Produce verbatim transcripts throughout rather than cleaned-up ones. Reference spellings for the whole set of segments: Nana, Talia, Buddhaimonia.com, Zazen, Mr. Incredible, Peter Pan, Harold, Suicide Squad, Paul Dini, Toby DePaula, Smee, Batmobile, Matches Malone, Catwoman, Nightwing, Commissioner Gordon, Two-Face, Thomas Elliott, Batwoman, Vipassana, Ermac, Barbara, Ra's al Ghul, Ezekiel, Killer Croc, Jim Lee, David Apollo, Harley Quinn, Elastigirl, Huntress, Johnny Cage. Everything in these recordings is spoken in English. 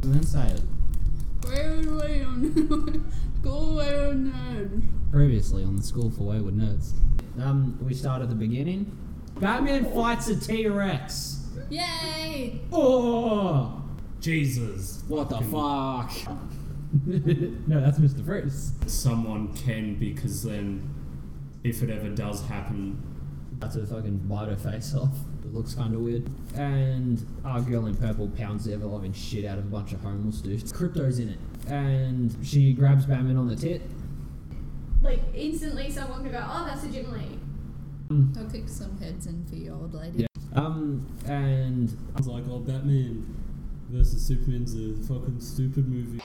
Go inside. Wayward Nerds. School for Wayward Nerds. Previously on the School for Wayward Nerds. Um, we start at the beginning. Batman fights a T-Rex. Yay! Oh! Jesus. What the fuck? No, that's Mister Freeze. Someone can, because then, if it ever does happen, that's a fucking bite her face off. It looks kind of weird. And our girl in purple pounds the ever-loving shit out of a bunch of homeless dudes. Crypto's in it. And she grabs Batman on the tit. Like, instantly someone could go, oh, that's a gym lady. Mm. I'll kick some heads in for your old lady. Yeah. Um, and... I was like, oh, Batman versus Superman's a fucking stupid movie.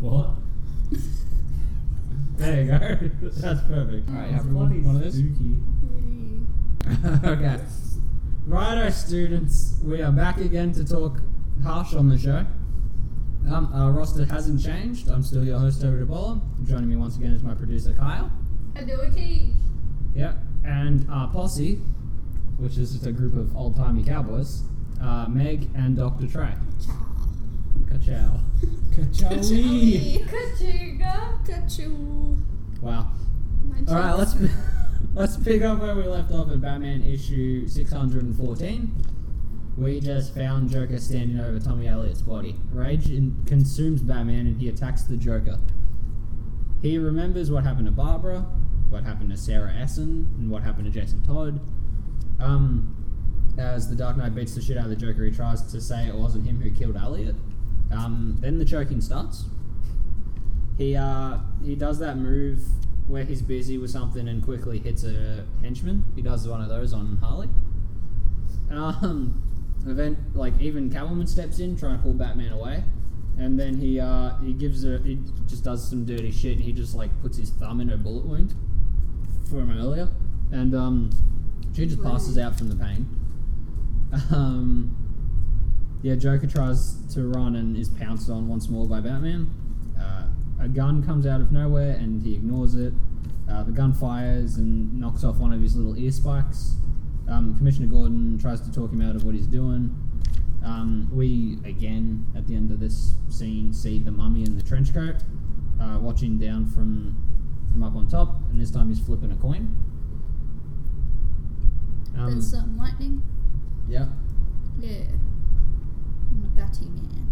What? There you go. That's perfect. Alright, everyone, one of this? Okay. Righto, students. We are back again to talk Hush on the show. Um, our roster hasn't changed. I'm still your host, David Apollo. Joining me once again is my producer, Kyle. I do a teach. Yep. And our posse, which is just a group of old-timey cowboys, uh, Meg and Doctor Trey. Ka-chow. Ka-chow-ee. Ka-choo-ga. Ka-choo. Wow. Alright, let's let's pick up where we left off at Batman issue six hundred fourteen. We just found Joker standing over Tommy Elliott's body. Rage in- consumes Batman and he attacks the Joker. He remembers what happened to Barbara, what happened to Sarah Essen, and what happened to Jason Todd. Um, as the Dark Knight beats the shit out of the Joker, he tries to say it wasn't him who killed Elliott. Um, then the choking starts. He uh, he does that move where he's busy with something and quickly hits a henchman. He does one of those on Harley. Um, event like even Catwoman steps in, trying to pull Batman away, and then he uh, he gives her he just does some dirty shit. He just like puts his thumb in her bullet wound from earlier, and um, she just passes out from the pain. Um. Yeah, Joker tries to run and is pounced on once more by Batman. Uh, a gun comes out of nowhere and he ignores it. Uh, the gun fires and knocks off one of his little ear spikes. Um, Commissioner Gordon tries to talk him out of what he's doing. Um, we, again, at the end of this scene, see the mummy in the trench coat, uh, watching down from, from up on top, and this time he's flipping a coin. Um, There's some lightning. Yeah. Yeah. Batty man.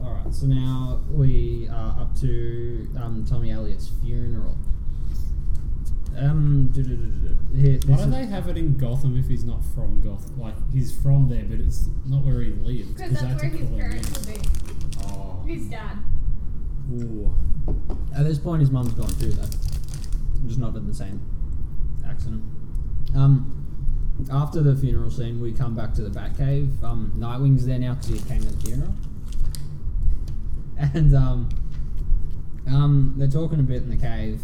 Alright, so now we are up to um, Tommy Elliott's funeral. Um, here, Why don't they have it in Gotham if he's not from Gotham? Like, he's from there, but it's not where he lives. Because that's, that's where his parents will be. Oh. His dad. Ooh. At this point, his mum's gone too, though. Just not in the same accident. Um... After the funeral scene, we come back to the Batcave. Um, Nightwing's there now because he came to the funeral. And um, um, they're talking a bit in the cave,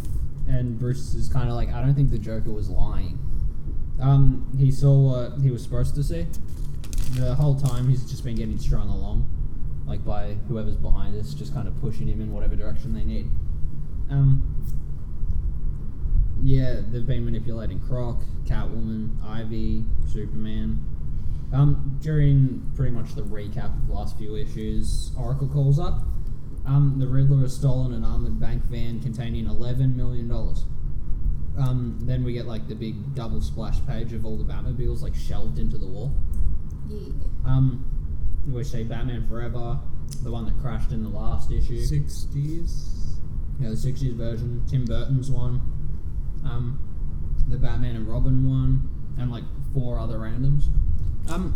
and Bruce is kind of like, I don't think the Joker was lying. Um, he saw what he was supposed to see. The whole time he's just been getting strung along, like by whoever's behind us, just kind of pushing him in whatever direction they need. Um... Yeah, they've been manipulating Croc, Catwoman, Ivy, Superman. Um, during pretty much the recap of the last few issues, Oracle calls up. Um, the Riddler has stolen an armored bank van containing eleven million dollars. Um, then we get like the big double splash page of all the Batmobiles like shelved into the wall. Yeah. Um, we see Batman Forever, the one that crashed in the last issue. sixties. Yeah, the sixties version, Tim Burton's one. Um, the Batman and Robin one, and like four other randoms. Um,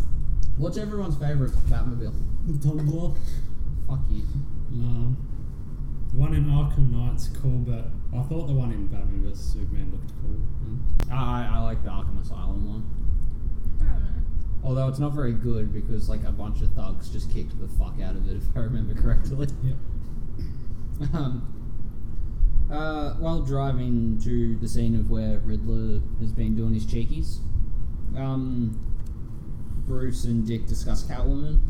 what's everyone's favourite Batmobile? The Tumbler. Fuck you. No. The one in Arkham Knight's cool, but I thought the one in Batman versus. Superman looked cool. Mm. I, I like the Arkham Asylum one. I don't know. Although it's not very good because like a bunch of thugs just kicked the fuck out of it, if I remember correctly. Yep. um... Uh, while driving to the scene of where Riddler has been doing his cheekies, um, Bruce and Dick discuss Catwoman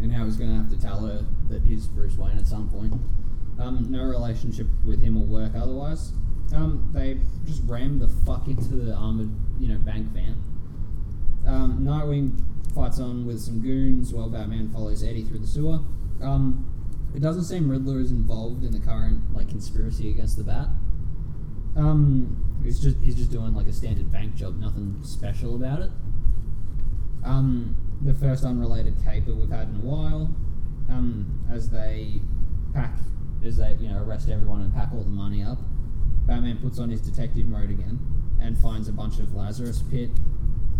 and how he's going to have to tell her that he's Bruce Wayne at some point. Um, no relationship with him or work otherwise. Um, they just rammed the fuck into the armoured, you know, bank van. Um, Nightwing fights on with some goons while Batman follows Eddie through the sewer. Um, it doesn't seem Riddler is involved in the current, like, conspiracy against the Bat. Um, he's just he's just doing, like, a standard bank job, nothing special about it. Um, the first unrelated caper we've had in a while, um, as they pack, as they, you know, arrest everyone and pack all the money up. Batman puts on his detective mode again and finds a bunch of Lazarus Pit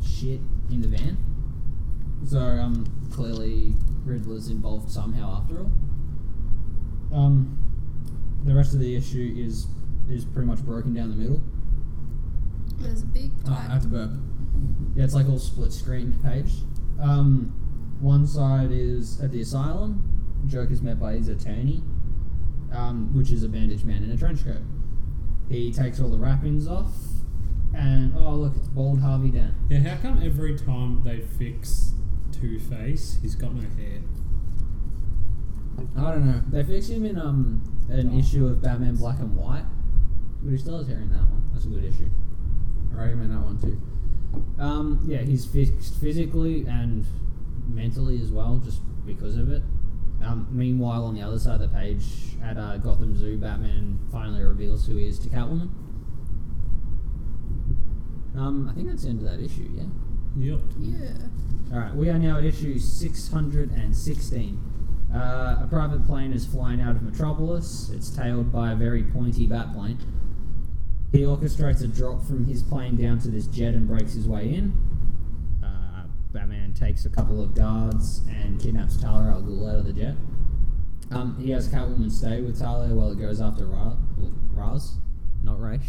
shit in the van. So, um, clearly Riddler's involved somehow after all. Um, the rest of the issue is is pretty much broken down the middle. There's a big... Oh, I have to burp. Yeah, it's like all split screen page. Um, one side is at the asylum. Joker's met by his attorney, um, which is a bandaged man in a trench coat. He takes all the wrappings off, and oh look, it's bald Harvey Dent. Yeah, how come every time they fix Two-Face, he's got no hair? I don't know. They fixed him in um an oh. issue of Batman Black and White, but he still has hair in that one. That's a good issue. I recommend that one too. Um, yeah, he's fixed physically and mentally as well, just because of it. Um, meanwhile, on the other side of the page, at uh, Gotham Zoo, Batman finally reveals who he is to Catwoman. Um, I think that's the end of that issue, yeah? Yep. Yeah. Alright, we are now at issue six hundred sixteen. Uh, a private plane is flying out of Metropolis. It's tailed by a very pointy bat plane. He orchestrates a drop from his plane down to this jet and breaks his way in. Uh, Batman takes a couple of guards and kidnaps Talia al Ghul out of the jet. Um, he has Catwoman stay with Talia while it goes after Ra- Raz, not Raish.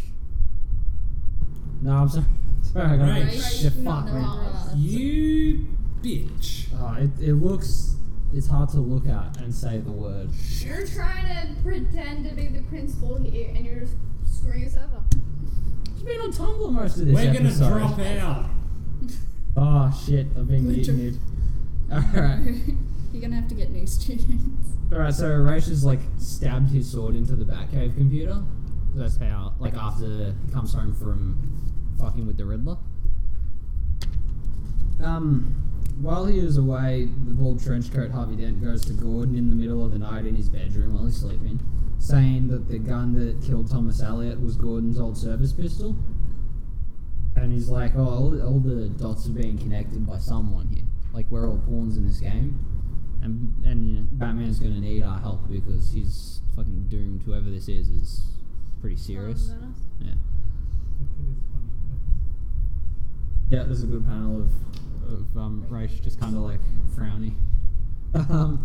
No, I'm sorry. sorry I got Raish. Raish. Fuck, man. You bitch. Uh, it, it looks... It's hard to look at and say the word. You're trying to pretend to be the principal here and you're just screwing yourself up. You've been on Tumblr most of this We're episode. We're going to drop out. Oh, shit. I've been muted. Alright. You're going to have to get new students. Alright, so Raish has, like, stabbed his sword into the Batcave computer. That's how, like, after he comes home from fucking with the Riddler. Um... While he is away, the bald trench coat Harvey Dent goes to Gordon in the middle of the night in his bedroom while he's sleeping, saying that the gun that killed Thomas Elliott was Gordon's old service pistol. And he's like, oh, all the, all the dots are being connected by someone here. Like, we're all pawns in this game. And, and you know, Batman's going to need our help because he's fucking doomed. Whoever this is is pretty serious. Yeah. Yeah, there's a good panel of... of um, Raish just kind of like frowny. um,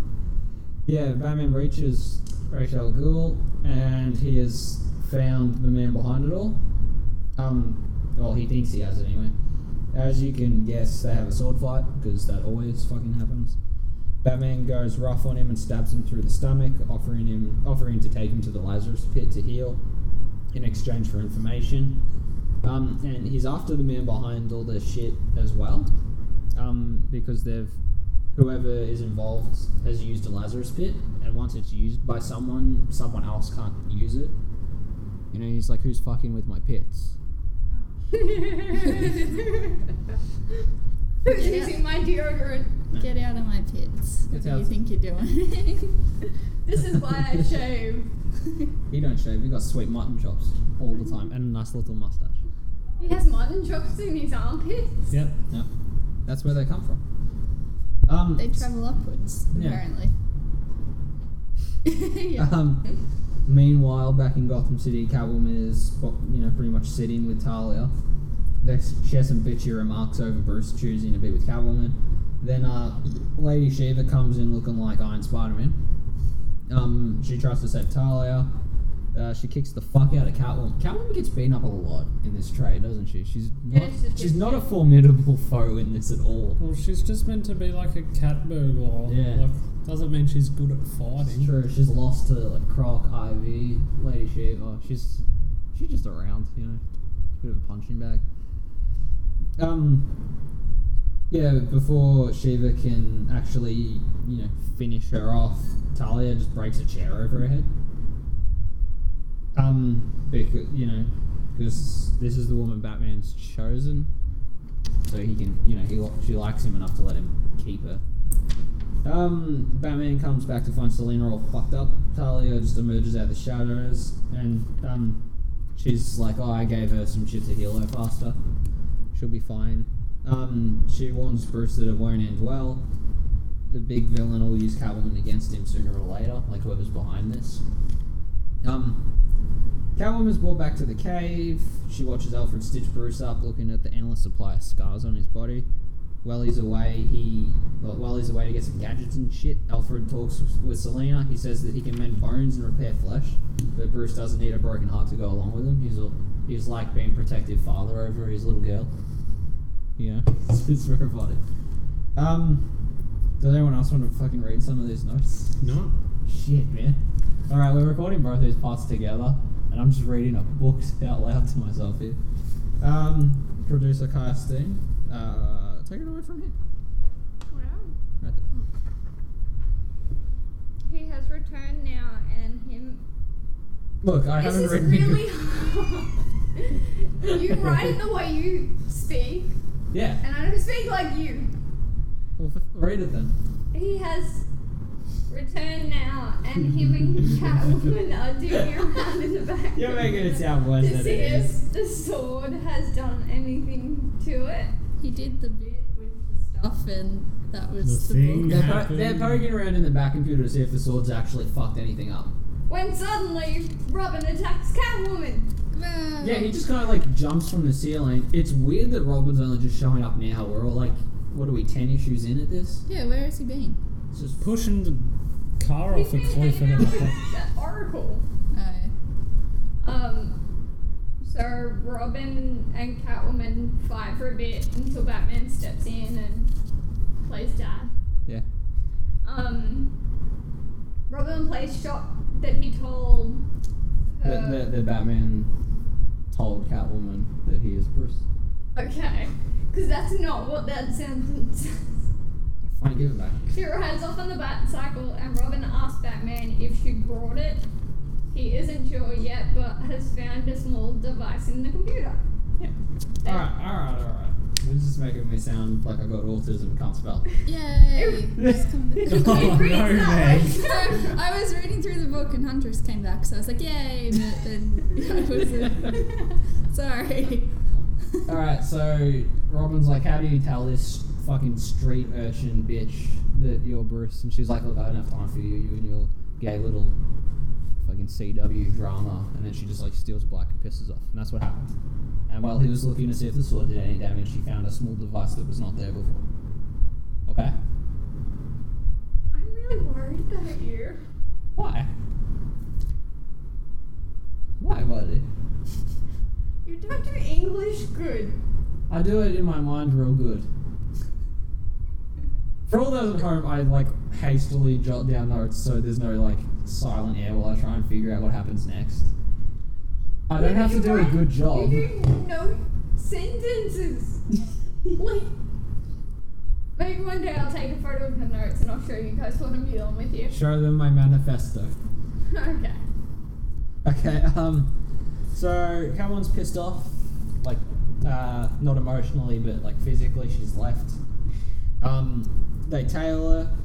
yeah, Batman reaches Ra's al Ghul and he has found the man behind it all. Um, well, he thinks he has it anyway. As you can guess, they have a sword fight because that always fucking happens. Batman goes rough on him and stabs him through the stomach, offering him offering to take him to the Lazarus Pit to heal in exchange for information. Um, and he's after the man behind all this shit as well. Um, because they've, whoever is involved has used a Lazarus Pit, and once it's used by someone, someone else can't use it. You know, he's like, who's fucking with my pits? Oh. Who's using my deodorant? No. Get out of my pits. That's what do you think you're doing? This is why I shave. He don't shave, he got sweet mutton chops all the time, and a nice little mustache. He has mutton chops in his armpits? Yep, yep. That's where they come from. Um, they travel upwards, yeah. Apparently. Yeah. Um, meanwhile, back in Gotham City, Catwoman is, you know, pretty much sitting with Talia. She has some bitchy remarks over Bruce choosing to be with Catwoman. Then uh, Lady Shiva comes in looking like Iron Spider-Man. Um, she tries to save Talia. Uh, she kicks the fuck out of Catwoman. Catwoman gets beaten up a lot in this trade, doesn't she? She's not, yeah, she's, she's not a formidable foe in this at all. Well, she's just meant to be like a cat burglar. Yeah. Like, doesn't mean she's good at fighting. It's true. She's lost to like Croc, Ivy, Lady Shiva. She's she's just around, you know. A bit of a punching bag. Um. Yeah, before Shiva can actually, you know, finish her off, Talia just breaks a chair over her head. Um, because, you know, because this is the woman Batman's chosen, so he can, you know, he she likes him enough to let him keep her. Um, Batman comes back to find Selina all fucked up. Talia just emerges out of the shadows, and um, she's like, "Oh, I gave her some shit to heal her faster. She'll be fine." Um, she warns Bruce that it won't end well. The big villain will use Catwoman against him sooner or later, like whoever's behind this. Um, Catwoman is brought back to the cave. She watches Alfred stitch Bruce up, looking at the endless supply of scars on his body. While he's away, he well, while he's away to get some gadgets and shit, Alfred talks with Selina. He says that he can mend bones and repair flesh, but Bruce doesn't need a broken heart to go along with him. He's a, he's like being protective father over his little girl. You know, it's, it's robotic. Um. Does anyone else want to fucking read some of these notes? No. Shit, man. Alright, we're recording both these parts together, and I'm just reading a book out loud to myself here. Um, producer Kaya Steen, uh, take it away from here. Wow. Right there. He has returned now, and him... Look, I this haven't read... This is really hard. You write the way you speak. Yeah. And I don't speak like you. Well, read it then. He has returned now, and him and Catwoman are digging around in the back. You're making it sound worse than it is. The sword has done anything to it. He did the bit with the stuff, and that was the, the book. They're, po- they're poking around in the back computer to see if the sword's actually fucked anything up. When suddenly, Robin attacks Catwoman. No. Yeah, he just kind of like jumps from the ceiling. It's weird that Robin's only just showing up now. We're all like, what are we, ten issues in at this? Yeah, where has he been? He's just pushing the car off a cliff and everything. That oracle. Oh, yeah. Um, so Robin and Catwoman fight for a bit until Batman steps in and plays dad. Yeah. Um, Robin plays shot that he told her. The, the, the Batman told Catwoman that he is Bruce. Okay. Because that's not what that sentence says. Fine, give it back. She rides off on the Batcycle, and Robin asks Batman if she brought it. He isn't sure yet, but has found a small device in the computer. Yeah. Alright, alright, alright. This is making me sound like I got autism and can't spell. Yay! Oh, no, man. So I was reading through the book, and Huntress came back, so I was like, yay! But then I wasn't. Sorry. Alright, so Robin's like, how do you tell this fucking street urchin bitch that you're Bruce? And she's like, look, I don't have time for you, you and your gay little fucking C W drama. And then she just like steals black and pisses off. And that's what happened. And while he was looking to see if the sword did any damage, she found a small device that was not there before. Okay? I'm really worried about you. Why? Why, buddy? You don't do English good. I do it in my mind real good. For all those at home, I like hastily jot down notes so there's no like silent air while I try and figure out what happens next. I don't yeah, have to do a good job. You do no sentences. Like, maybe one day I'll take a photo of the notes and I'll show you guys what I'm dealing with you. Show them my manifesto. Okay. Okay, um... So, Catwoman's pissed off, like, uh, not emotionally, but, like, physically, she's left. Um, they tail her.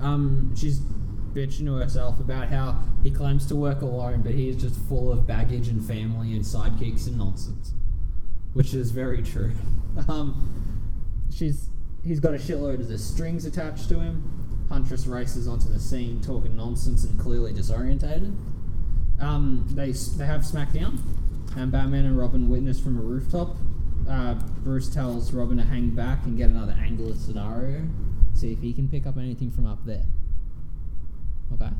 Um, she's bitching to herself about how he claims to work alone, but he is just full of baggage and family and sidekicks and nonsense. Which is very true. Um, she's, he's got a shitload of the strings attached to him. Huntress races onto the scene, talking nonsense and clearly disorientated. Um, they they have Smackdown, and Batman and Robin witness from a rooftop. Uh, Bruce tells Robin to hang back and get another angle of scenario, see if he can pick up anything from up there. Okay.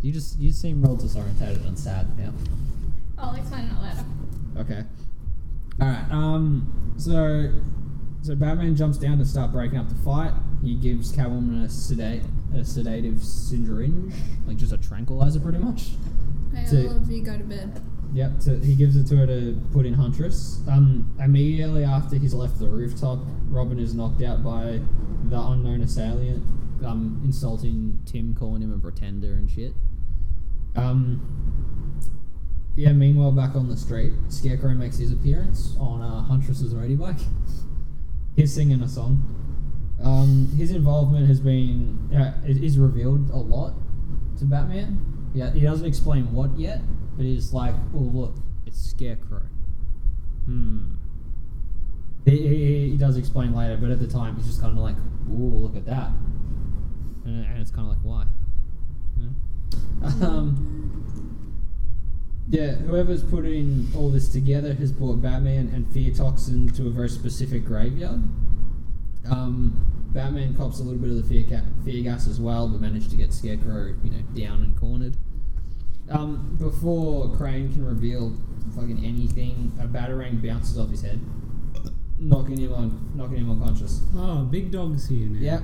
You just you seem real disorientated and sad now. I'll explain that later. Okay. All right. Um. So so Batman jumps down to start breaking up the fight. He gives Catwoman a sedate. A sedative syringe, like just a tranquilizer, pretty much. Hey, to, I love you. Go to bed. Yep. To, he gives it to her to put in Huntress. Um, immediately after he's left the rooftop, Robin is knocked out by the unknown assailant, um, insulting Tim, calling him a pretender and shit. Um, Yeah, meanwhile, back on the street, Scarecrow makes his appearance on uh, Huntress's roadie bike. He's singing a song. Um, his involvement has been... Uh, it is revealed a lot to Batman. Yeah, he doesn't explain what yet, but he's like, oh, look, it's Scarecrow. Hmm. He, he, he does explain later, but at the time, he's just kind of like, ooh, look at that. And, and it's kind of like, why? Yeah. Um, yeah, whoever's putting all this together has brought Batman and Fear Toxin to a very specific graveyard. Um, Batman cops a little bit of the fear, ca- fear gas as well, but managed to get Scarecrow, you know, down and cornered. Um, before Crane can reveal fucking anything, a batarang bounces off his head, knocking him on, knocking him unconscious. Oh, big dog's here now. Yep.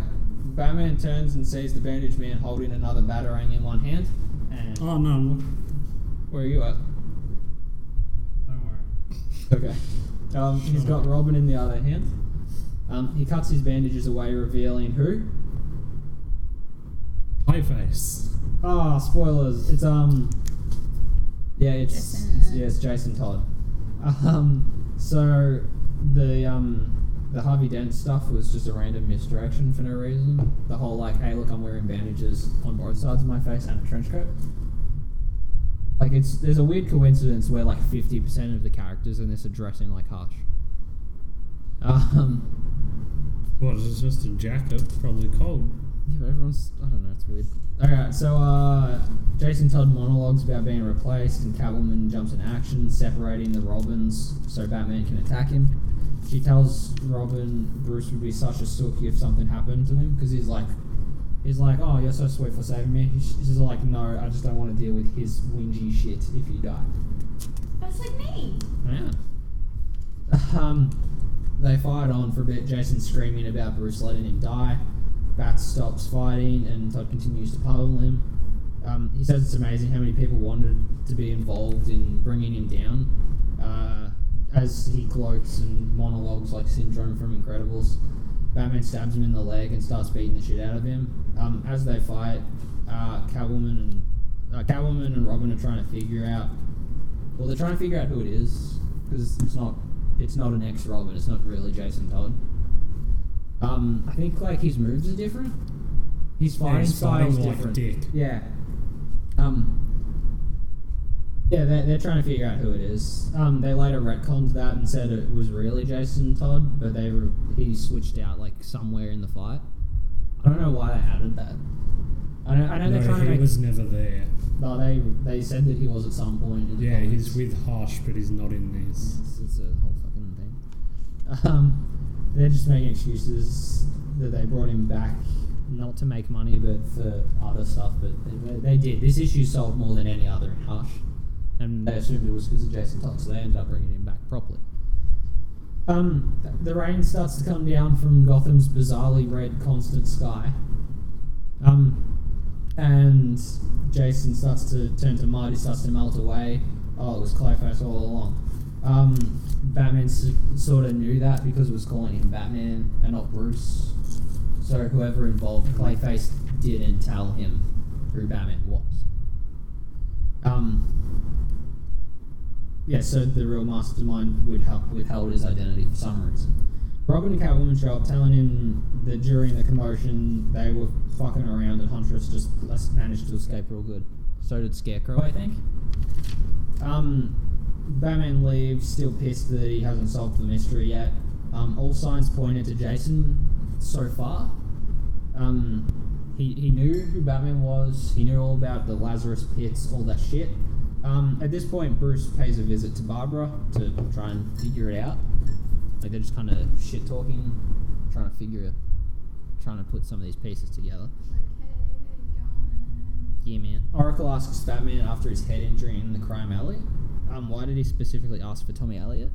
Batman turns and sees the bandaged man holding another batarang in one hand. And oh no! Where are you at? Don't worry. Okay. Um, he's got Robin in the other hand. Um, he cuts his bandages away, revealing who? Clayface. Ah, oh, spoilers. It's um, yeah, it's, it's yeah, it's Jason Todd. Um, so the um, the Harvey Dent stuff was just a random misdirection for no reason. The whole like, hey, look, I'm wearing bandages on both sides of my face and a trench coat. Like, it's there's a weird coincidence where like fifty percent of the characters in this are dressing like Hush. Um. Well, it's just a jacket, probably cold. Yeah, but everyone's... I don't know, it's weird. Alright, so, uh... Jason Todd monologues about being replaced, and Catwoman jumps in action, separating the Robins so Batman can attack him. She tells Robin Bruce would be such a sookie if something happened to him, because he's like... He's like, oh, you're so sweet for saving me. She's like, no, I just don't want to deal with his whingy shit if you die. That's like me! Yeah. Um... They fired on for a bit, Jason screaming about Bruce letting him die. Bat stops fighting and Todd continues to pummel him. Um, he says it's amazing how many people wanted to be involved in bringing him down. Uh, as he gloats and monologues like Syndrome from Incredibles, Batman stabs him in the leg and starts beating the shit out of him. Um, as they fight, uh, Catwoman, and, uh, Catwoman and Robin are trying to figure out... Well, they're trying to figure out who it is, because it's not... It's not an ex-Robin. It's not really Jason Todd. Um, I think like his moves are different. His fighting style is different. Dick. Yeah. Um. Yeah, they're, they're trying to figure out who it is. Um, they later retconned that and said it was really Jason Todd, but they re- he switched out like somewhere in the fight. I don't know why they added that. I know, I know no, they're trying he to make... was never there. No, they they said that he was at some point. In the yeah, comments. He's with Hush, but he's not in this. It's, it's a whole fucking thing. Um, they're just making excuses that they brought him back not to make money, but for other stuff. But they, they did. This issue sold more than any other in Hush, and they assumed it was because of Jason Todd, so they ended up bringing him back properly. Um, the rain starts to come down from Gotham's bizarrely red constant sky. Um. And Jason starts to turn to mud, he starts to melt away. Oh, it was Clayface all along. Um, Batman s- sort of knew that because it was calling him Batman and not Bruce. So whoever involved Clayface didn't tell him who Batman was. Um, yeah, so the real mastermind would help withheld his identity for some reason. Robin and Catwoman show up telling him that during the commotion they were fucking around and Huntress just managed to escape real good. So did Scarecrow, I think. Um, Batman leaves, still pissed that he hasn't solved the mystery yet. Um, all signs pointed to Jason so far. Um, he, he knew who Batman was, he knew all about the Lazarus Pits, all that shit. Um, at this point, Bruce pays a visit to Barbara to try and figure it out. Like, they're just kind of shit-talking, trying to figure it, trying to put some of these pieces together. Like, hey, yeah, man. Oracle asks Batman after his head injury in the crime alley, um, why did he specifically ask for Tommy Elliott?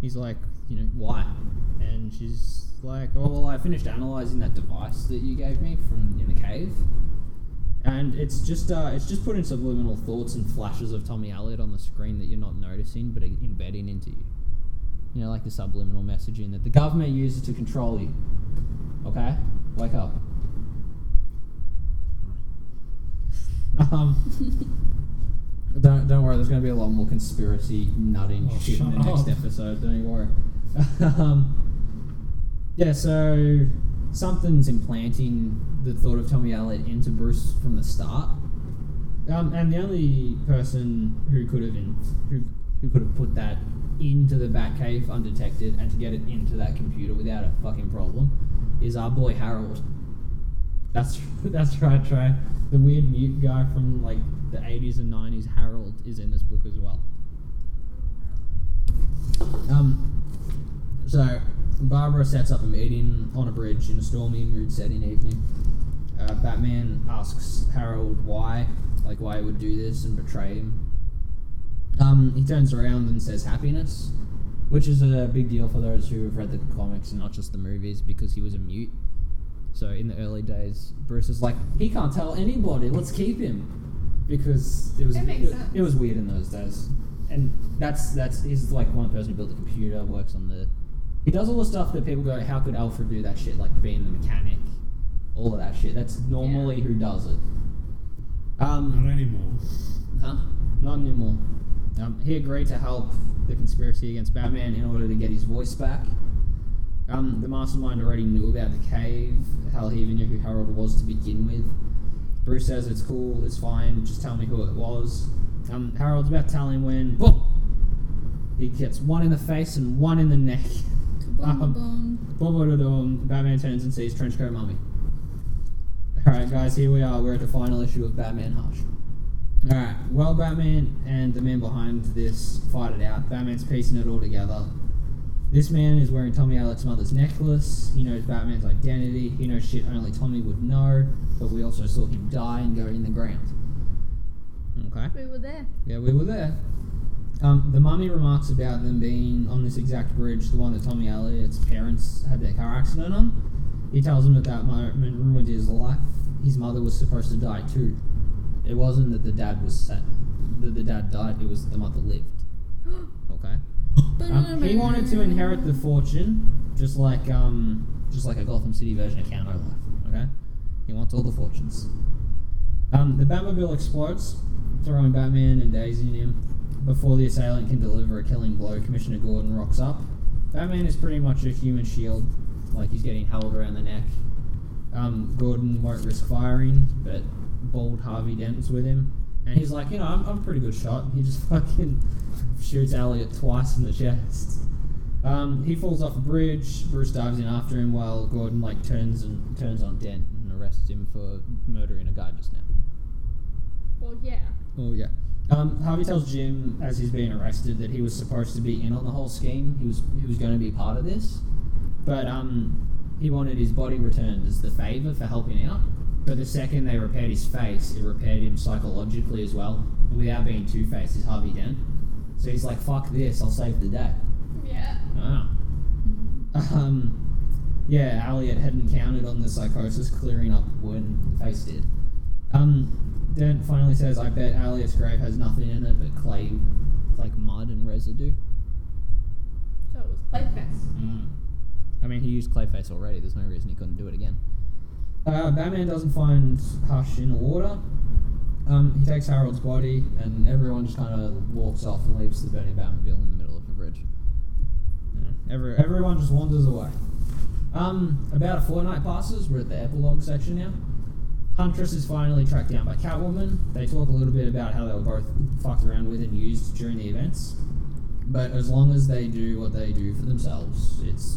He's like, you know, why? And she's like, oh, well, I finished analysing that device that you gave me from in the cave. And it's just uh, it's just putting subliminal thoughts and flashes of Tommy Elliott on the screen that you're not noticing, but are embedding into you. You know, like the subliminal messaging that the government uses to control you. Okay? Wake up. Um, Don't, don't worry, there's going to be a lot more conspiracy nutting oh, shit in the next up. episode, don't you worry. um, yeah, so something's implanting the thought of Tommy Elliott into Bruce from the start. Um, and the only person who could have in, who who could have put that into the Batcave undetected and to get it into that computer without a fucking problem is our boy Harold. That's that's right, Trey. The weird mute guy from like the eighties and nineties, Harold, is in this book as well. Um, so Barbara sets up a meeting on a bridge in a stormy, mood-setting evening. Uh, Batman asks Harold why, like why he would do this and betray him. Um, he turns around and says happiness, which is a big deal for those who have read the comics and not just the movies, because he was a mute. So in the early days, Bruce is like, he can't tell anybody, let's keep him, because it was it, it, it was weird in those days. And that's that's he's like one person who built the computer, works on the, he does all the stuff that people go, how could Alfred do that shit, like being the mechanic, all of that shit. That's normally yeah. who does it. Um, not anymore. Huh? Not anymore. Um, he agreed to help the conspiracy against Batman in order to get his voice back. Um, the mastermind already knew about the cave. Hell, he even knew who Harold was to begin with. Bruce says it's cool, it's fine, just tell me who it was. Um, Harold's about to tell him when, boom! He gets one in the face and one in the neck. Boom, boom. Batman turns and sees Trenchcoat Mummy. Alright guys, here we are, we're at the final issue of Batman Hush. Alright, well Batman and the man behind this fight it out. Batman's piecing it all together. This man is wearing Tommy Elliott's mother's necklace. He knows Batman's identity. He knows shit only Tommy would know. But we also saw him die and go in the ground. Okay. We were there. Yeah, we were there. Um, the mummy remarks about them being on this exact bridge, the one that Tommy Elliott's parents had their car accident on. He tells them that that moment ruined his life. His mother was supposed to die too. It wasn't that the dad was sad, that the dad died. It was that the mother lived. Okay. Um, he wanted to inherit the fortune, just like um, just like a Gotham City version of Counter Life. Okay, he wants all the fortunes. Um, the Batmobile explodes, throwing Batman and Daisy in him. Before the assailant can deliver a killing blow, Commissioner Gordon rocks up. Batman is pretty much a human shield, like he's getting held around the neck. Um, Gordon won't risk firing, but bald Harvey Dent's with him. And he's like, you know, I'm, I'm a pretty good shot. He just fucking shoots Elliot twice in the chest. Um, he falls off a bridge. Bruce dives in after him while Gordon, like, turns and turns on Dent and arrests him for murdering a guy just now. Well, yeah. Oh, yeah. Um, Harvey tells Jim, as he's being arrested, that he was supposed to be in on the whole scheme. He was he was going to be part of this. But um, he wanted his body returned as the favour for helping out. But the second they repaired his face, it repaired him psychologically as well. Without being two-faced, he's Harvey Dent. So he's like, fuck this, I'll save the day. Yeah. Ah. Um, yeah, Elliot hadn't counted on the psychosis clearing up when the face did. Um, Dent finally says, I bet Elliot's grave has nothing in it but clay, like mud and residue. So it was Clayface. Mm. I mean, he used Clayface already, there's no reason he couldn't do it again. Uh, Batman doesn't find Hush in the water. Um, he takes Harold's body, and everyone just kind of walks off and leaves the burning Batmobile in the middle of the bridge. Yeah. Every, everyone just wanders away. Um, about a fortnight passes. We're at the epilogue section now. Huntress is finally tracked down by Catwoman. They talk a little bit about how they were both fucked around with and used during the events. But as long as they do what they do for themselves, it's...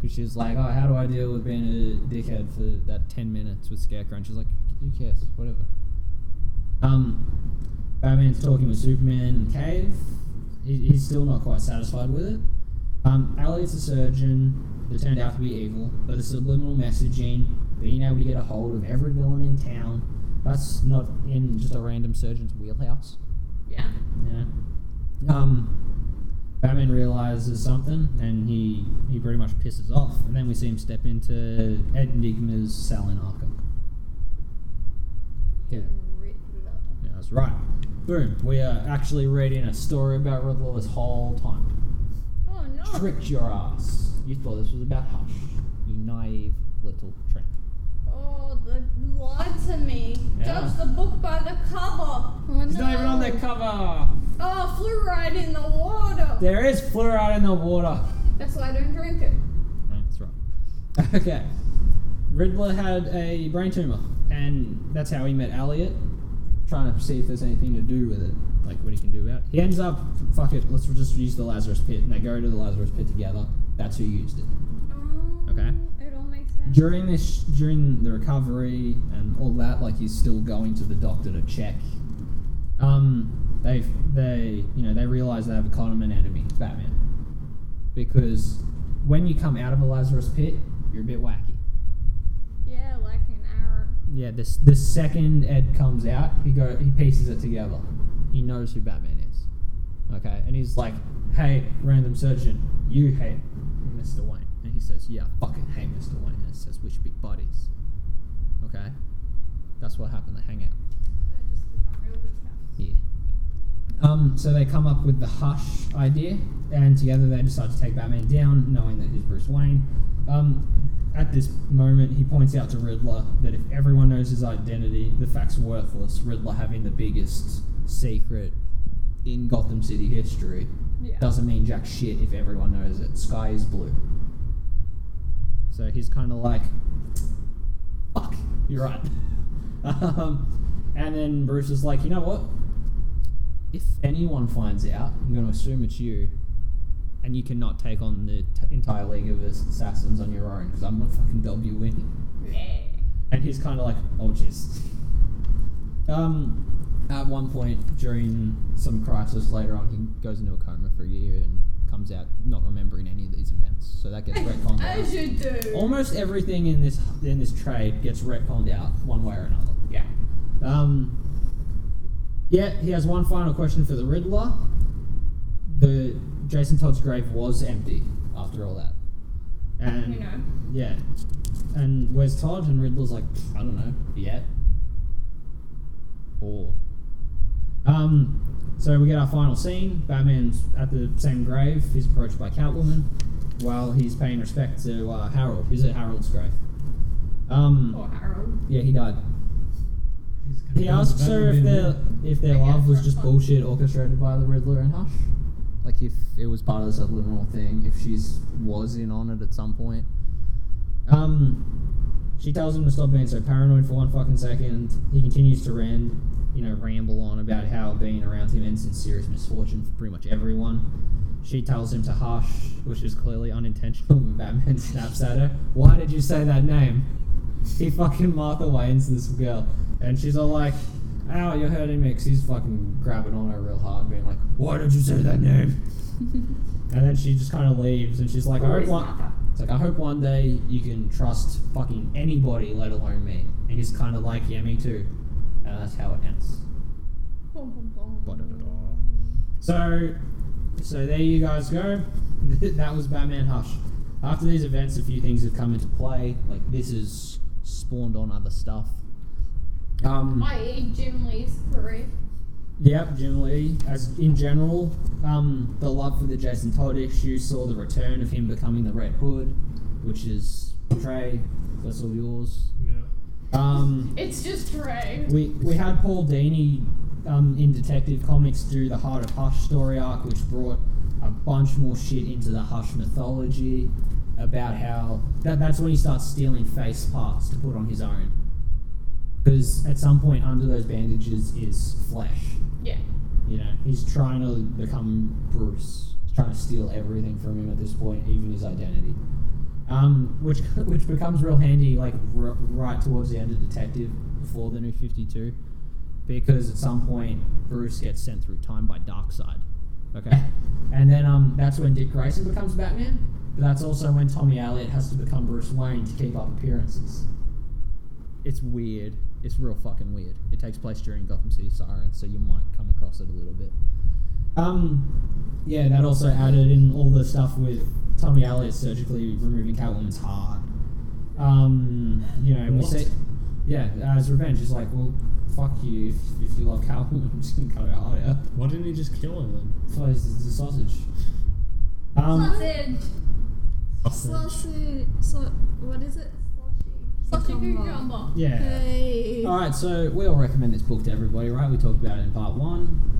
because she's like, oh, how do I deal with being a dickhead for that ten minutes with Scarecrow? And she's like, who cares? Whatever. Um, Batman's talking with Superman in the cave. He, he's still not quite satisfied with it. Um, Elliot's a surgeon that turned out to be evil, but the subliminal messaging, being able to get a hold of every villain in town, that's not in just a random surgeon's wheelhouse. Yeah. Yeah. Um... Batman realizes something, and he, he pretty much pisses off. And then we see him step into Enigma's cell in Arkham. Yeah. Yeah, that's right. Boom. We are actually reading a story about Riddler this whole time. Oh, no. Tricked your ass. You thought this was about Hush. You naive little tramp. Oh, the lied to me. Yeah. Judge the book by the cover. Oh, it's no. not even on the cover. Oh, fluoride in the water. There is fluoride in the water. That's why I don't drink it. No, that's right. Okay. Riddler had a brain tumor, and that's how he met Elliot, trying to see if there's anything to do with it, like what he can do about it. He ends up, fuck it, let's just use the Lazarus Pit, and they go to the Lazarus Pit together. That's who used it. Um, okay? It all makes sense. During this, during the recovery and all that, like, he's still going to the doctor to check. Um, they, they, you know, they realize they have a common enemy, Batman. Because when you come out of a Lazarus Pit, you're a bit wacky. Yeah, like an arrow. Yeah, this the second Ed comes out, he go he pieces it together. He knows who Batman is. Okay, and he's like, "Hey, random surgeon, you hate Mister Wayne." And he says, "Yeah, I fucking hate Mister Wayne." And he says, "We should be buddies." Okay, that's what happened. They hang out. They just become real good friends. Yeah. Um, so they come up with the Hush idea, and together they decide to take Batman down, knowing that he's Bruce Wayne. Um, at this moment, he points out to Riddler that if everyone knows his identity, the fact's worthless. Riddler having the biggest secret in Gotham City history yeah. doesn't mean jack shit if everyone knows it. Sky is blue. So he's kind of like, fuck, you're right. um, and then Bruce is like, you know what? If anyone finds out, I'm going to assume it's you, and you cannot take on the t- entire League of Assassins on your own, because I'm going to fucking dub you in. Yeah. And he's kind of like, oh, jeez. Um, at one point, during some crisis later on, he goes into a coma for a year and comes out not remembering any of these events. So that gets retconned out. As you do. Almost everything in this in this trade gets retconned out one way or another. Yeah. Um... Yeah, he has one final question for the Riddler. The Jason Todd's grave was empty after all that. And you know. Yeah. And where's Todd? And Riddler's like, I don't know, yet. Or Um so we get our final scene. Batman's at the same grave, he's approached by Catwoman while he's paying respect to uh, Harold. He's at Harold's grave. Um Or Harold. Yeah, he died. He asks her if their if their love was just bullshit orchestrated by the Riddler and Hush, like if it was part of this subliminal thing, if she's was in on it at some point. Um, she tells him to stop being so paranoid for one fucking second. He continues to rant, you know, ramble on about how being around him ends in serious misfortune for pretty much everyone. She tells him to hush, which is clearly unintentional. When Batman snaps at her, "Why did you say that name?" He fucking Martha Wayans this girl. And she's all like, ow, you're hurting me, because he's fucking grabbing on her real hard, being like, why did you say that name? And then she just kind of leaves, and she's like, I hope one it's like, I hope one day you can trust fucking anybody, let alone me. And he's kind of like, yeah, me too. And that's how it ends. So, so there you guys go. That was Batman Hush. After these events, a few things have come into play. Like, this has spawned on other stuff. Um, that is. Jim Lee's career. Yep, Jim Lee. As in general, um, the love for the Jason Todd issue saw the return of him becoming the Red Hood, which is Trey. That's all yours. Yeah. Um, it's just Trey. We we had Paul Dini um, in Detective Comics do the Heart of Hush story arc, which brought a bunch more shit into the Hush mythology about how that that's when he starts stealing face parts to put on his own. Because at some point under those bandages is flesh. Yeah. You know, he's trying to become Bruce. He's trying to steal everything from him at this point, even his identity. Um, which which becomes real handy, like, r- right towards the end of Detective, before the New fifty-two. Because at some point, Bruce gets sent through time by Darkseid. Okay? And then um, that's when Dick Grayson becomes Batman. But that's also when Tommy Elliott has to become Bruce Wayne to keep up appearances. It's weird. It's real fucking weird. It takes place during Gotham City Sirens, so you might come across it a little bit. Um, yeah, that also added in all the stuff with Tommy Elliott surgically removing Catwoman's heart. Um, you know, we see, yeah, as revenge, it's like, well, fuck you. If, if you love Catwoman, I'm just gonna cut her heart out. Why didn't he just kill her then? So it's, it's a sausage. Um, sausage. Sausage. Sausage. So, what is it? Such a good number. Yeah. Hey. Alright, so we all recommend this book to everybody, right? We talked about it in part one.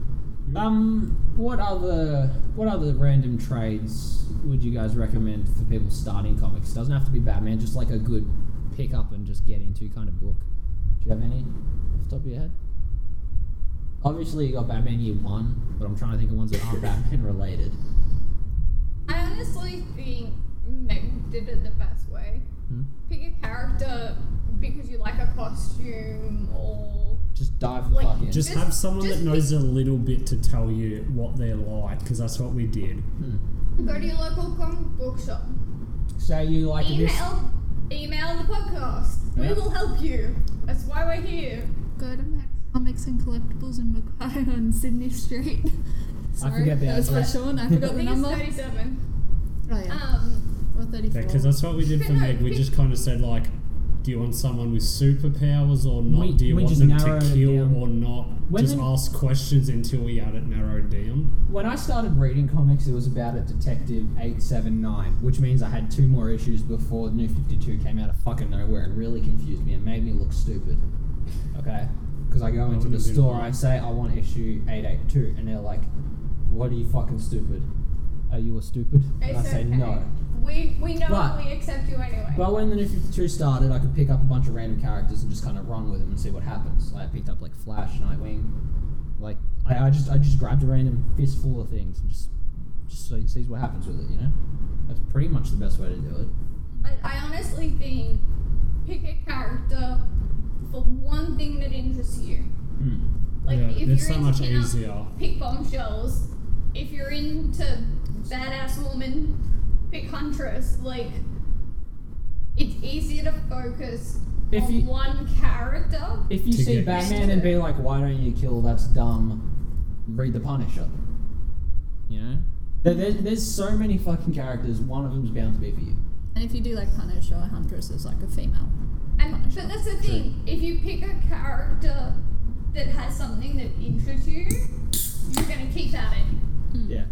Um, what other what other random trades would you guys recommend for people starting comics? Doesn't have to be Batman, just like a good pick up and just get into kind of book. Do you have any off the top of your head? Obviously you got Batman Year One, but I'm trying to think of ones that aren't Batman related. I honestly think Meg did it the best way. Hmm? Pick a character because you like a costume, or just dive the like, fuck in. Just, just have someone just that knows pick... a little bit to tell you what they're like, because that's what we did. Hmm. Go to your local comic book shop. So you like email, this? Email the podcast. Yep. We will help you. That's why we're here. Go to Max Comics and Collectibles in Mackay on Sydney Street. Sorry, I forget the address. That was for Sean. I forgot the number. I think it's thirty-seven. Right. Um. Yeah, because that's what we did for Meg. We just kind of said, like, do you want someone with superpowers or not? We, do you want them to kill or not? When just then, ask questions until we had it narrowed down. When I started reading comics, it was about a Detective eight seven nine, which means I had two more issues before New fifty-two came out of fucking nowhere and really confused me and made me look stupid. Okay? Because I go into the store, I say, I want issue eight eighty-two, and they're like, what are you fucking stupid? Are you a stupid? And I say, no. We we know but, we accept you anyway. But when the New fifty-two started, I could pick up a bunch of random characters and just kind of run with them and see what happens. Like I picked up like Flash, Nightwing, like I, I just I just grabbed a random fistful of things and just just so sees what happens with it. You know, that's pretty much the best way to do it. I, I honestly think pick a character for one thing that interests you. Mm. Like yeah, if it's you're so much easier. Up, pick bombshells. If you're into badass woman. Pick Huntress, like, it's easier to focus if on you, one character. If you see Batman and be like, why don't you kill, that's dumb, read The Punisher. You know? There, there's, there's so many fucking characters, one of them's bound to be for you. And if you do like Punisher, Huntress is like a female and, Punisher. But that's the thing, true. If you pick a character that has something that interests you, you're going to keep at it. Mm. Yeah.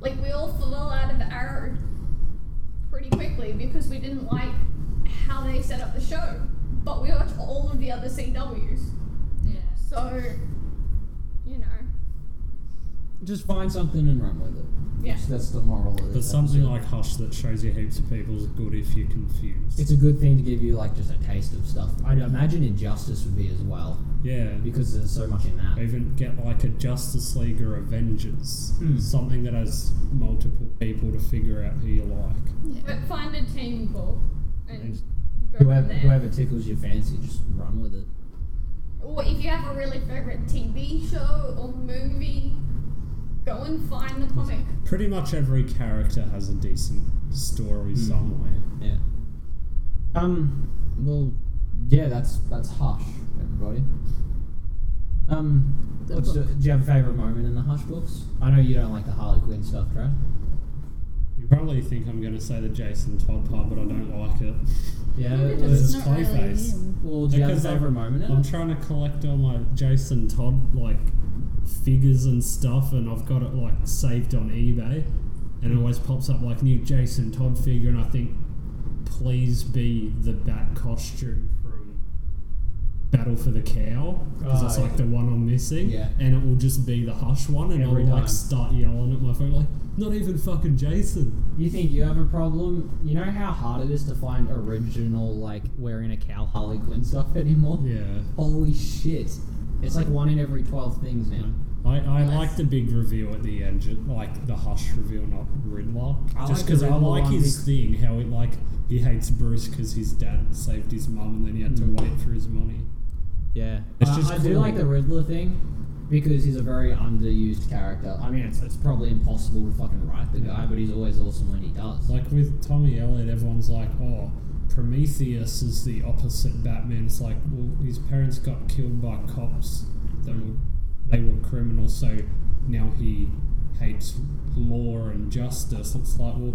Like, we all fell out of Arrow pretty quickly because we didn't like how they set up the show. But we watched all of the other C Ws. Yeah. So, you know. Just find something and run with it. Yeah. That's the moral of it. But something like Hush that shows you heaps of people is good if you're confused. It's a good thing to give you, like, just a taste of stuff. I'd imagine Injustice would be as well. Yeah. Because there's so much in that. Even get, like, a Justice League or a Vengeance. Mm. Something that has multiple people to figure out who you like. Yeah. But find a team book and, and go whoever, from there. Whoever tickles your fancy, just run with it. Or if you have a really favourite T V show or movie... Go and find the comic. Pretty much every character has a decent story mm. somewhere. Yeah. Um. Well. Yeah. That's that's Hush. Everybody. Um. The what's the, do you have a favourite moment in the Hush books? I know you don't like the Harley Quinn stuff, right? You probably think I'm going to say the Jason Todd part, but I don't like it. Yeah, it was Clayface. Really well, do you because have a favourite moment? In I'm it? trying to collect all my Jason Todd like. figures and stuff, and I've got it like saved on eBay, and it always pops up like new Jason Todd figure, and I think please be the bat costume from Battle for the Cow, because oh, that's like yeah. the one I'm missing, yeah. and it will just be the Hush one, and Every I'll time. like start yelling at my phone like, not even fucking Jason. You think you have a problem? You know how hard it is to find original like wearing a cow Harley Quinn stuff anymore? Yeah. Holy shit. It's like one in every twelve things now. I, I like the big reveal at the end, like the Hush reveal, not Riddler. I just because like I like his thing, how it like he hates Bruce because his dad saved his mum and then he had to wait for his money. Yeah, it's uh, just I cool. do like the Riddler thing because he's a very underused character. I mean, it's, it's probably impossible to fucking write the guy, but he's always awesome when he does. Like with Tommy Elliott, everyone's like, oh. Prometheus is the opposite Batman. It's like, well, his parents got killed by cops. They were, they were criminals, so now he hates law and justice. It's like, well,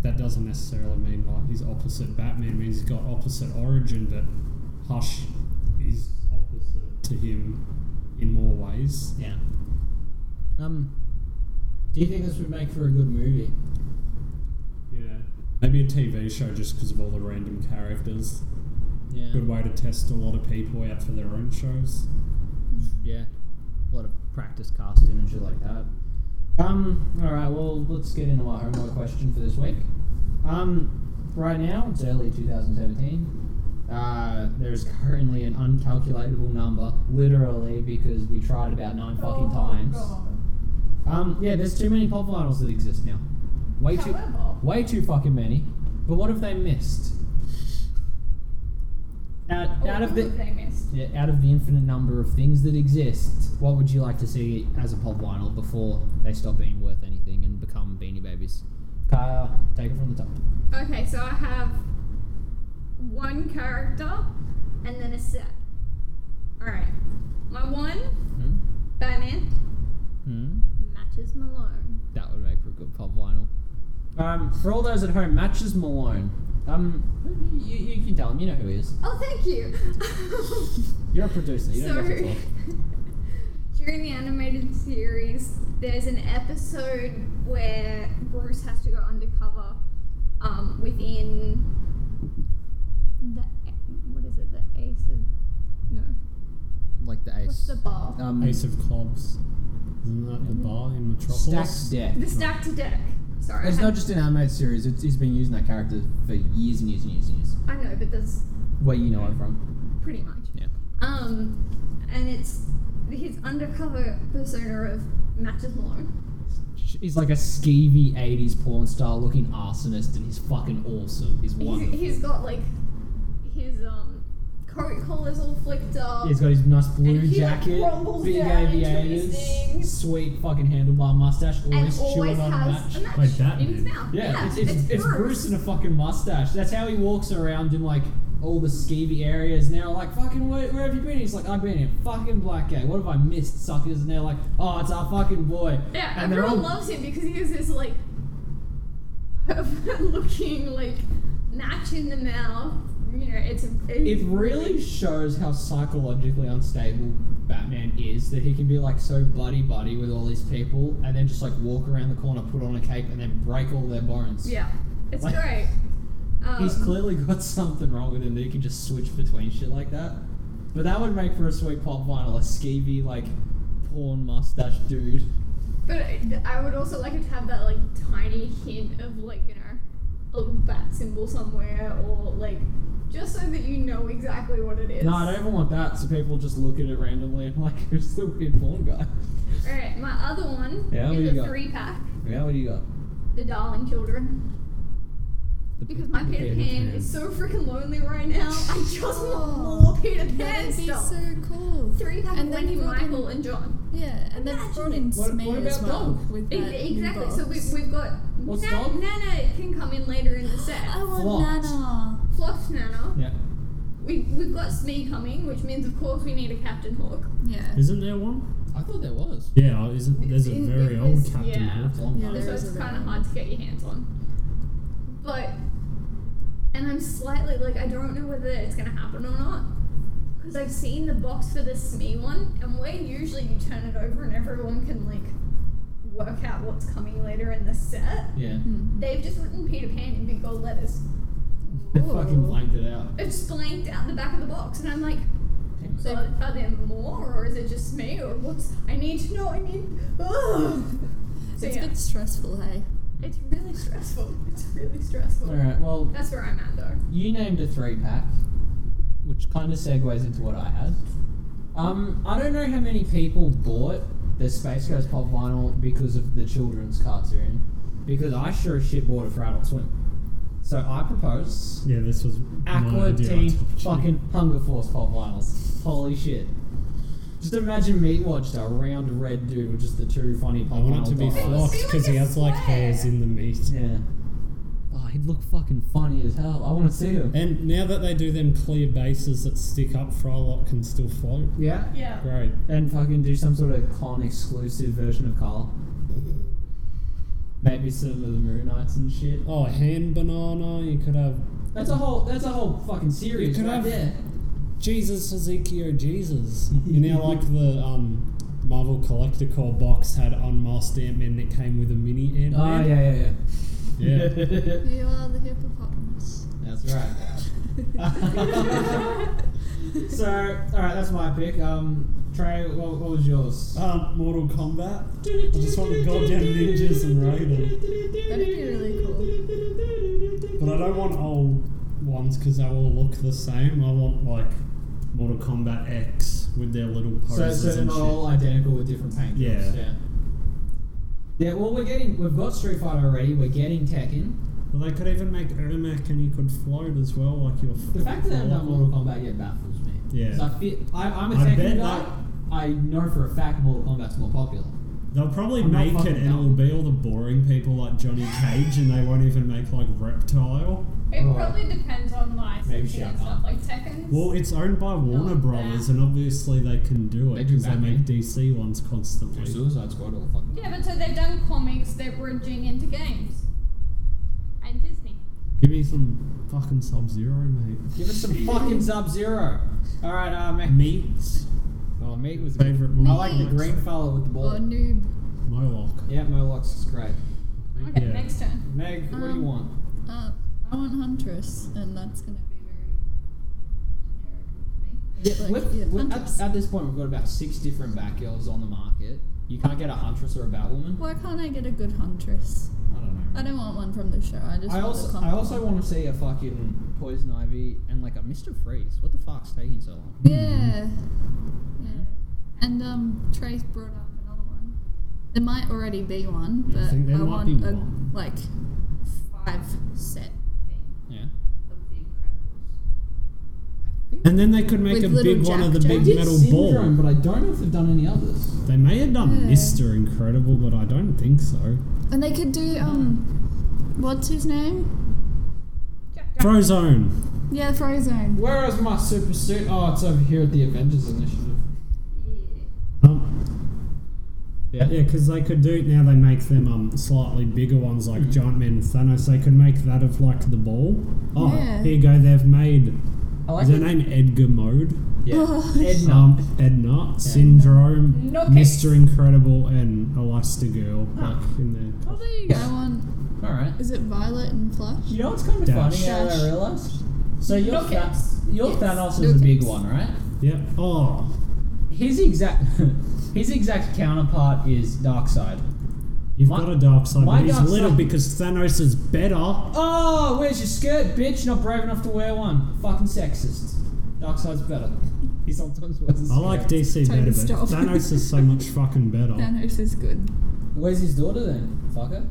that doesn't necessarily mean like he's opposite Batman. Means he's got opposite origin, but Hush is opposite to him in more ways. Yeah. Um. Do you think this would make for a good movie? Maybe a T V show just because of all the random characters. Yeah. Good way to test a lot of people out for their own shows. Yeah. A lot of practice casting and shit like that. Um, alright, well, let's get into our homework question for this week. Um, right now, it's early twenty seventeen. Uh, there's currently an uncalculatable number, literally, because we tried about nine fucking oh, times. God. Um, yeah, there's too many pop vinyls that exist now. Way too, way too fucking many. But what if they missed? Out, oh, out of the they missed? Yeah, out of the infinite number of things that exist, what would you like to see as a pop vinyl before they stop being worth anything and become Beanie Babies? Kyle, take it from the top. Okay, so I have one character and then a set. Alright. My one, hmm? Batman. Hmm? Matches Malone. That would make for a good pop vinyl. Um, for all those at home, Matches Malone. Um, you, you can tell him, you know who he is. Oh, thank you! You're a producer, you don't get to talk. During the animated series, there's an episode where Bruce has to go undercover um, within the, what is it, the Ace of, no. Like the Ace. What's the bar? Um, Ace of Clubs. Isn't that the bar in Metropolis? Stack to Deck. The Stack to Deck. Sorry. It's not just an animated series. It's, he's been using that character for years and years and years and years. I know, but that's where you know it from. Pretty much. Yeah. Um, and it's his undercover persona of Matches Malone. He's like a skeevy eighties porn star looking arsonist, and he's fucking awesome. He's wonderful. He's, he's got like his um coat collar's all flicked up. He's got his nice blue and jacket, like big aviators, sweet fucking handlebar mustache, always chewing on a match. a match. Like that, in his mouth. Yeah, yeah, it's, it's, it's, it's Bruce. Bruce in a fucking mustache. That's how he walks around in like all the skeevy areas now, like, fucking, where, where have you been? He's like, I've been in fucking Blackgate. What have I missed, suckers? And they're like, oh, it's our fucking boy. Yeah, and everyone all loves him because he has this, like, perfect-looking, like, match in the mouth. You know, it's, it's... It really shows how psychologically unstable Batman is, that he can be, like, so buddy-buddy with all these people and then just, like, walk around the corner, put on a cape, and then break all their bones. Yeah, it's like, great. Um, He's clearly got something wrong with him that he can just switch between shit like that. But that would make for a sweet pop vinyl, a skeevy, like, porn mustache dude. But I would also like it to have that, like, tiny hint of, like, you know, a little bat symbol somewhere, or, like, just so that you know exactly what it is. No, I don't even want that, so people just look at it randomly and, like, who's the weird porn guy? Alright, my other one yeah, is a three-pack. Yeah, what do you got? The Darling Children. Because my Peter, Peter Pan, Pan is so freaking lonely right now. I just want more Peter Pan stuff. That'd be so cool. Three pack of Wendy, Michael, in, and John. Yeah, and imagine. They've brought in Smear as well. With e- exactly. So we've, we've got What's Na- dog? Nana can come in later in the set. I want Flocked. Nana. Flocked Nana. Yeah. We we've got Smee coming, which means of course we need a Captain Hawk. Yeah. Isn't there one? I thought there was. Yeah, isn't there's in, a very in, old Captain yeah. Hawk. Yeah, yeah, so it's kind of hard to get your hands on. But, and I'm slightly, like, I don't know whether it's going to happen or not, because I've seen the box for the Smee one, and where usually you turn it over and everyone can, like, work out what's coming later in the set. Yeah. Mm-hmm. They've just written Peter Pan in big gold letters. They fucking blanked it out. It's blanked out the back of the box, and I'm like, so are, are there more, or is it just me, or what's, I need to know, I need, oh. So, it's yeah. a bit stressful, hey? It's really stressful. It's really stressful. Alright, well... That's where I'm at, though. You named a three-pack, which kind of segues into what I had. Um, I don't know how many people bought the Space Ghost Pop Vinyl because of the children's cartoon, because I sure as shit bought it for Adult Swim. So I propose... Yeah, this was Aqua Teen fucking Hunger Force Pop Vinyls. Holy shit. Just imagine Meat Watched, a round red dude with just the two funny pop I want it to be Flocked because he has like hairs in the meat. Yeah. Oh, he'd look fucking funny as hell. I want to see him. And now that they do them clear bases that stick up, Frylock can still float. Yeah? Yeah. Great. And fucking do some sort of con exclusive version of Carl. Maybe some of the Moon Knights and shit. Oh, Hand Banana, you could have. That's a whole that's a whole fucking series right have, there. Jesus, Ezekiel, Jesus. You know, like the um, Marvel Collector Core box had unmasked Ant-Man that came with a mini Ant-Man. Oh, yeah, yeah, yeah. Yeah. You are the hippopotamus. That's right. So, alright, that's my pick. Um, Trey, what, what was yours? Um, Mortal Kombat. I just want the goddamn ninjas and Raiden. That'd be really cool. But I don't want old ones because they all look the same. I want, like, Mortal Kombat X with their little poses. So, so they're not all identical with different paint jobs. Yeah. yeah. Yeah, well, we're getting, we've got Street Fighter already, we're getting Tekken. Well, they could even make Ermac and you could float as well, like you're... The fact that they haven't done Mortal Kombat yet baffles me. Yeah. I feel, I, I'm a Tekken guy, that, I know for a fact Mortal Kombat's more popular. They'll probably I'm make it and it'll be all the boring people like Johnny Cage and they won't even make, like, Reptile. It oh. probably depends on licensing and stuff, like Tekken. Well, it's owned by Warner no, Brothers, nah. and obviously they can do it because they, they make D C ones constantly. They're Suicide Squad all fucking. Yeah, but so they've done comics that are bridging into games and Disney. Give me some fucking Sub-Zero, mate. Give us some fucking Sub-Zero. All right, uh, Mac. Meats. Oh, meat was favorite. Meat. I like the green fella with the ball. Oh, noob. Moloch. Yeah, Moloch's is great. Okay, yeah. Next turn. Meg, what um, do you want? Uh, I want Huntress, and that's going to be very generic for me. Yeah, like, with, yeah, with, at, at this point, we've got about six different Batgirls on the market. You can't get a Huntress or a Batwoman. Why can't I get a good Huntress? I don't know. I don't want one from the show. I just I want also, I also want to see a fucking Poison Ivy and like a Mister Freeze. What the fuck's taking so long? Yeah. Mm-hmm. Yeah. And um, Trace brought up another one. There might already be one, but yeah, I, think there I might want be a one. like five set. And then they could make With a big Jack one of the Jack. big metal Syndrome, ball. But I don't know if they've done any others. They may have done yeah. Mister Incredible, but I don't think so. And they could do, um, no. what's his name? Jack, Jack. Frozone. Yeah, Frozone. Where is my super suit? Oh, it's over here at the Avengers Initiative. Yeah. Um, yeah, because yeah, they could do, now they make them um slightly bigger ones like mm. Giant Man and Thanos. They could make that of like the ball. Oh, yeah. Here you go, they've made... Like Is her name Edgar Mode? Yeah. Oh. Edna. Um, Edna. Yeah. Syndrome. No Mister Incredible and Elastigirl. Oh. Like in there. Oh, there you go. I want... Alright. Is it Violet and Flash? You know what's kind of Dash. funny Dash. how I realised? So your, no Tha- your yes. Thanos is no a big one, right? Yep. Oh. His exact... his exact counterpart is Darkseid. You've my, got a dark side, but he's little side. Because Thanos is better. Oh, where's your skirt, bitch? Not brave enough to wear one. Fucking sexist. Darkseid's better. He sometimes wears his I skirt. Like D C better, but Thanos is so much fucking better. Thanos is good. Where's his daughter then, fucker?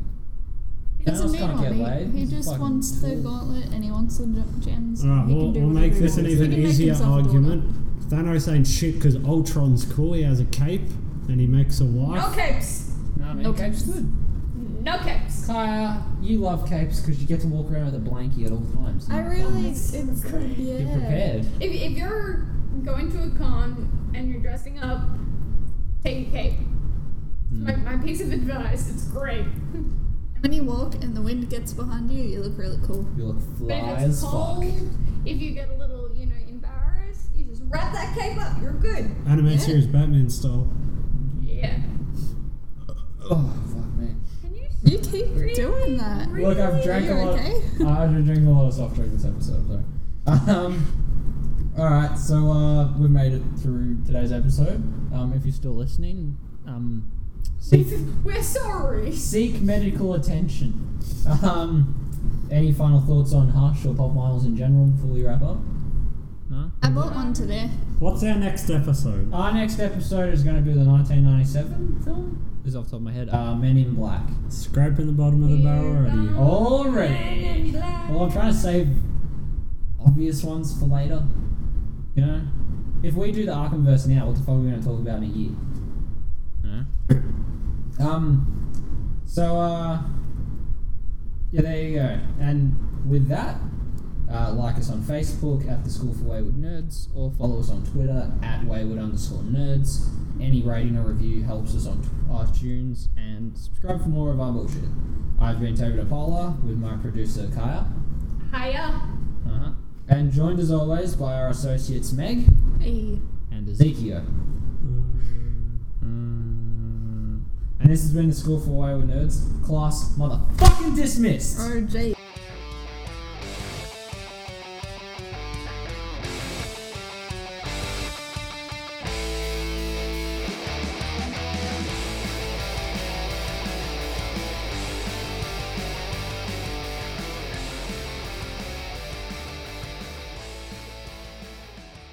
That's a mean one. He, he just wants cool. the gauntlet and he wants the gems. Alright, we'll, we'll make this an even easier argument. Thanos ain't shit because Ultron's cool. He has a cape and he makes a wife. No capes! No, I mean, no capes. capes good. No capes. Kaya, you love capes because you get to walk around with a blankie at all times. I really, it's good. Yeah. You're prepared. If, if you're going to a con and you're dressing up, take a cape. Mm. My, my piece of advice. It's great. When you walk and the wind gets behind you, you look really cool. You look fly but if it's cold, as fuck. If you get a little, you know, embarrassed, you just wrap that cape up. You're good. Animated yeah. series Batman style. Yeah. Oh, fuck me. Can you, you keep really, doing that. Really? Look, I've drank a lot. Okay? uh, I've been drinking a lot of soft drink this episode, though. Um, Alright, so uh, we've made it through today's episode. Um, if you're still listening, um, seek, we're sorry. Seek medical attention. Um, any final thoughts on Hush or Bob Miles in general before we wrap up? No? I bought one today. What's our next episode? Our next episode is going to be the nineteen ninety-seven film. Is off the top of my head. Uh, Men in Black. Scraping the bottom of the barrel already. Already. Well, I'm trying to save obvious ones for later. You know? If we do the Arkhamverse now, what the fuck are we going to talk about in a year? Huh? Um, so, uh... yeah, there you go. And with that, uh, like us on Facebook at the School for Wayward Nerds, or follow us on Twitter at wayward underscore nerds. Any rating or review helps us on iTunes, and subscribe for more of our bullshit. I've been Toby DePaula with my producer Kaya. Hiya. Uh-huh. And joined as always by our associates Meg hey. and Ezekiel. Mm. And this has been the School for Wayward Nerds. Class motherfucking dismissed. R J.